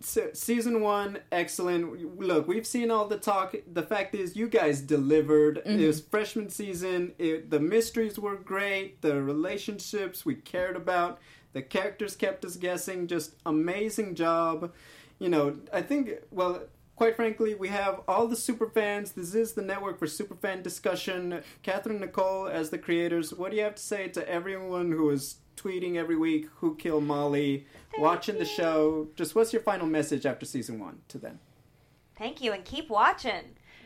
season 1, excellent. Look, we've seen all the talk. The fact is, you guys delivered. Mm-hmm. It was freshman season. The mysteries were great. The relationships we cared about. The characters kept us guessing. Just amazing job. You know, I think, well... Quite frankly, we have all the superfans. This is the network for superfan discussion. Catherine, Nicole, as the creators, what do you have to say to everyone who is tweeting every week, who killed Molly, watching the show? Just what's your final message after season 1 to them? Thank you, and keep watching.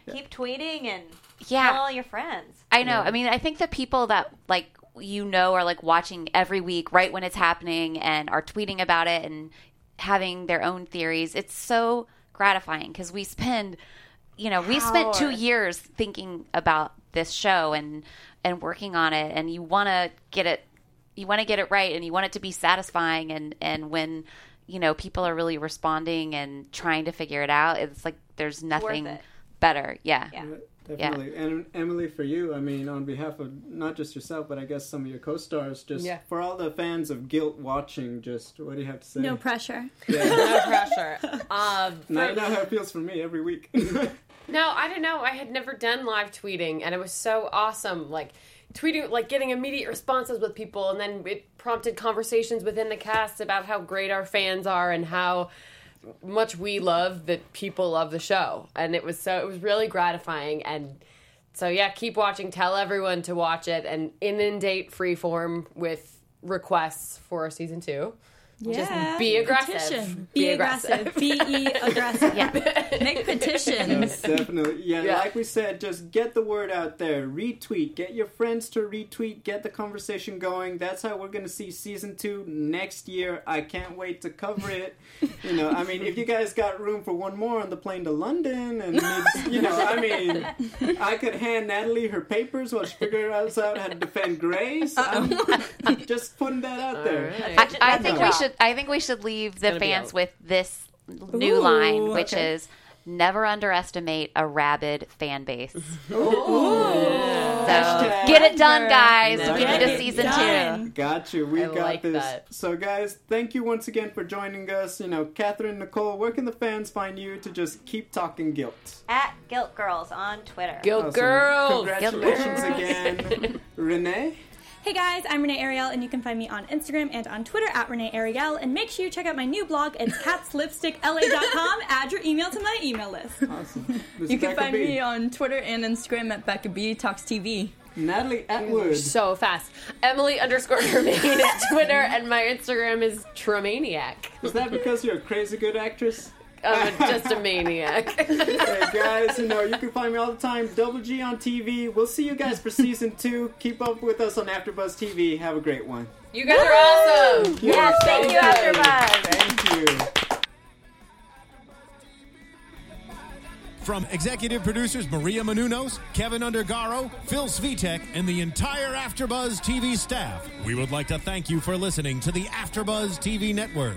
Yeah. Keep tweeting and tell all your friends. I know. Yeah. I mean, I think the people that, like, you know are, like, watching every week right when it's happening and are tweeting about it and having their own theories, it's so... gratifying because we spend, you know, we spent 2 years thinking about this show and working on it, and you want to get it right, and you want it to be satisfying, and when, you know, people are really responding and trying to figure it out, it's like there's nothing better. Yeah. Definitely. Yeah. And Emily, for you, I mean, on behalf of not just yourself, but I guess some of your co-stars, just for all the fans of Guilt watching, just what do you have to say? No pressure. Yeah. No pressure. Not how it feels for me every week. No, I don't know. I had never done live tweeting, and it was so awesome. Like, tweeting, like, getting immediate responses with people, and then it prompted conversations within the cast about how great our fans are and how... much we love that people love the show, and it was really gratifying. And so keep watching, tell everyone to watch it, and inundate Freeform with requests for season 2. Just be aggressive. Petition. Be aggressive. Be aggressive. Make petitions. Yes, definitely. Yeah, like we said, just get the word out there. Retweet. Get your friends to retweet. Get the conversation going. That's how we're going to see season 2 next year. I can't wait to cover it. You know, I mean, if you guys got room for one more on the plane to London, and you know, I mean, I could hand Natalie her papers while she figures out how to defend Grace. I'm just putting that out there. Right. I think we should. I think we should leave the fans with this new line, which is never underestimate a rabid fan base. So get it done, guys. We need a season 2. Got you. We got this. So, guys, thank you once again for joining us. You know, Catherine, Nicole, where can the fans find you to just keep talking Guilt? At Guilt Girls on Twitter. Guilt Girls. Congratulations again, Renee. Hey guys, I'm Renee Ariel, and you can find me on Instagram and on Twitter at Renee Ariel. And make sure you check out my new blog. It's catslipstickla.com. Add your email to my email list. Awesome. You can find me on Twitter and Instagram at Becca B Talks TV. Natalie Atwood. So fast. Emily_Tremaine at Twitter, and my Instagram is Tremaniac. Is that because you're a crazy good actress? I'm just a maniac. Hey guys, you can find me all the time, Double G on TV. We'll see you guys for season 2. Keep up with us on AfterBuzz TV. Have a great one. You guys are awesome. Yes, thank you, AfterBuzz. Thank you. From executive producers Maria Menounos, Kevin Undergaro, Phil Svitek, and the entire AfterBuzz TV staff, we would like to thank you for listening to the AfterBuzz TV network.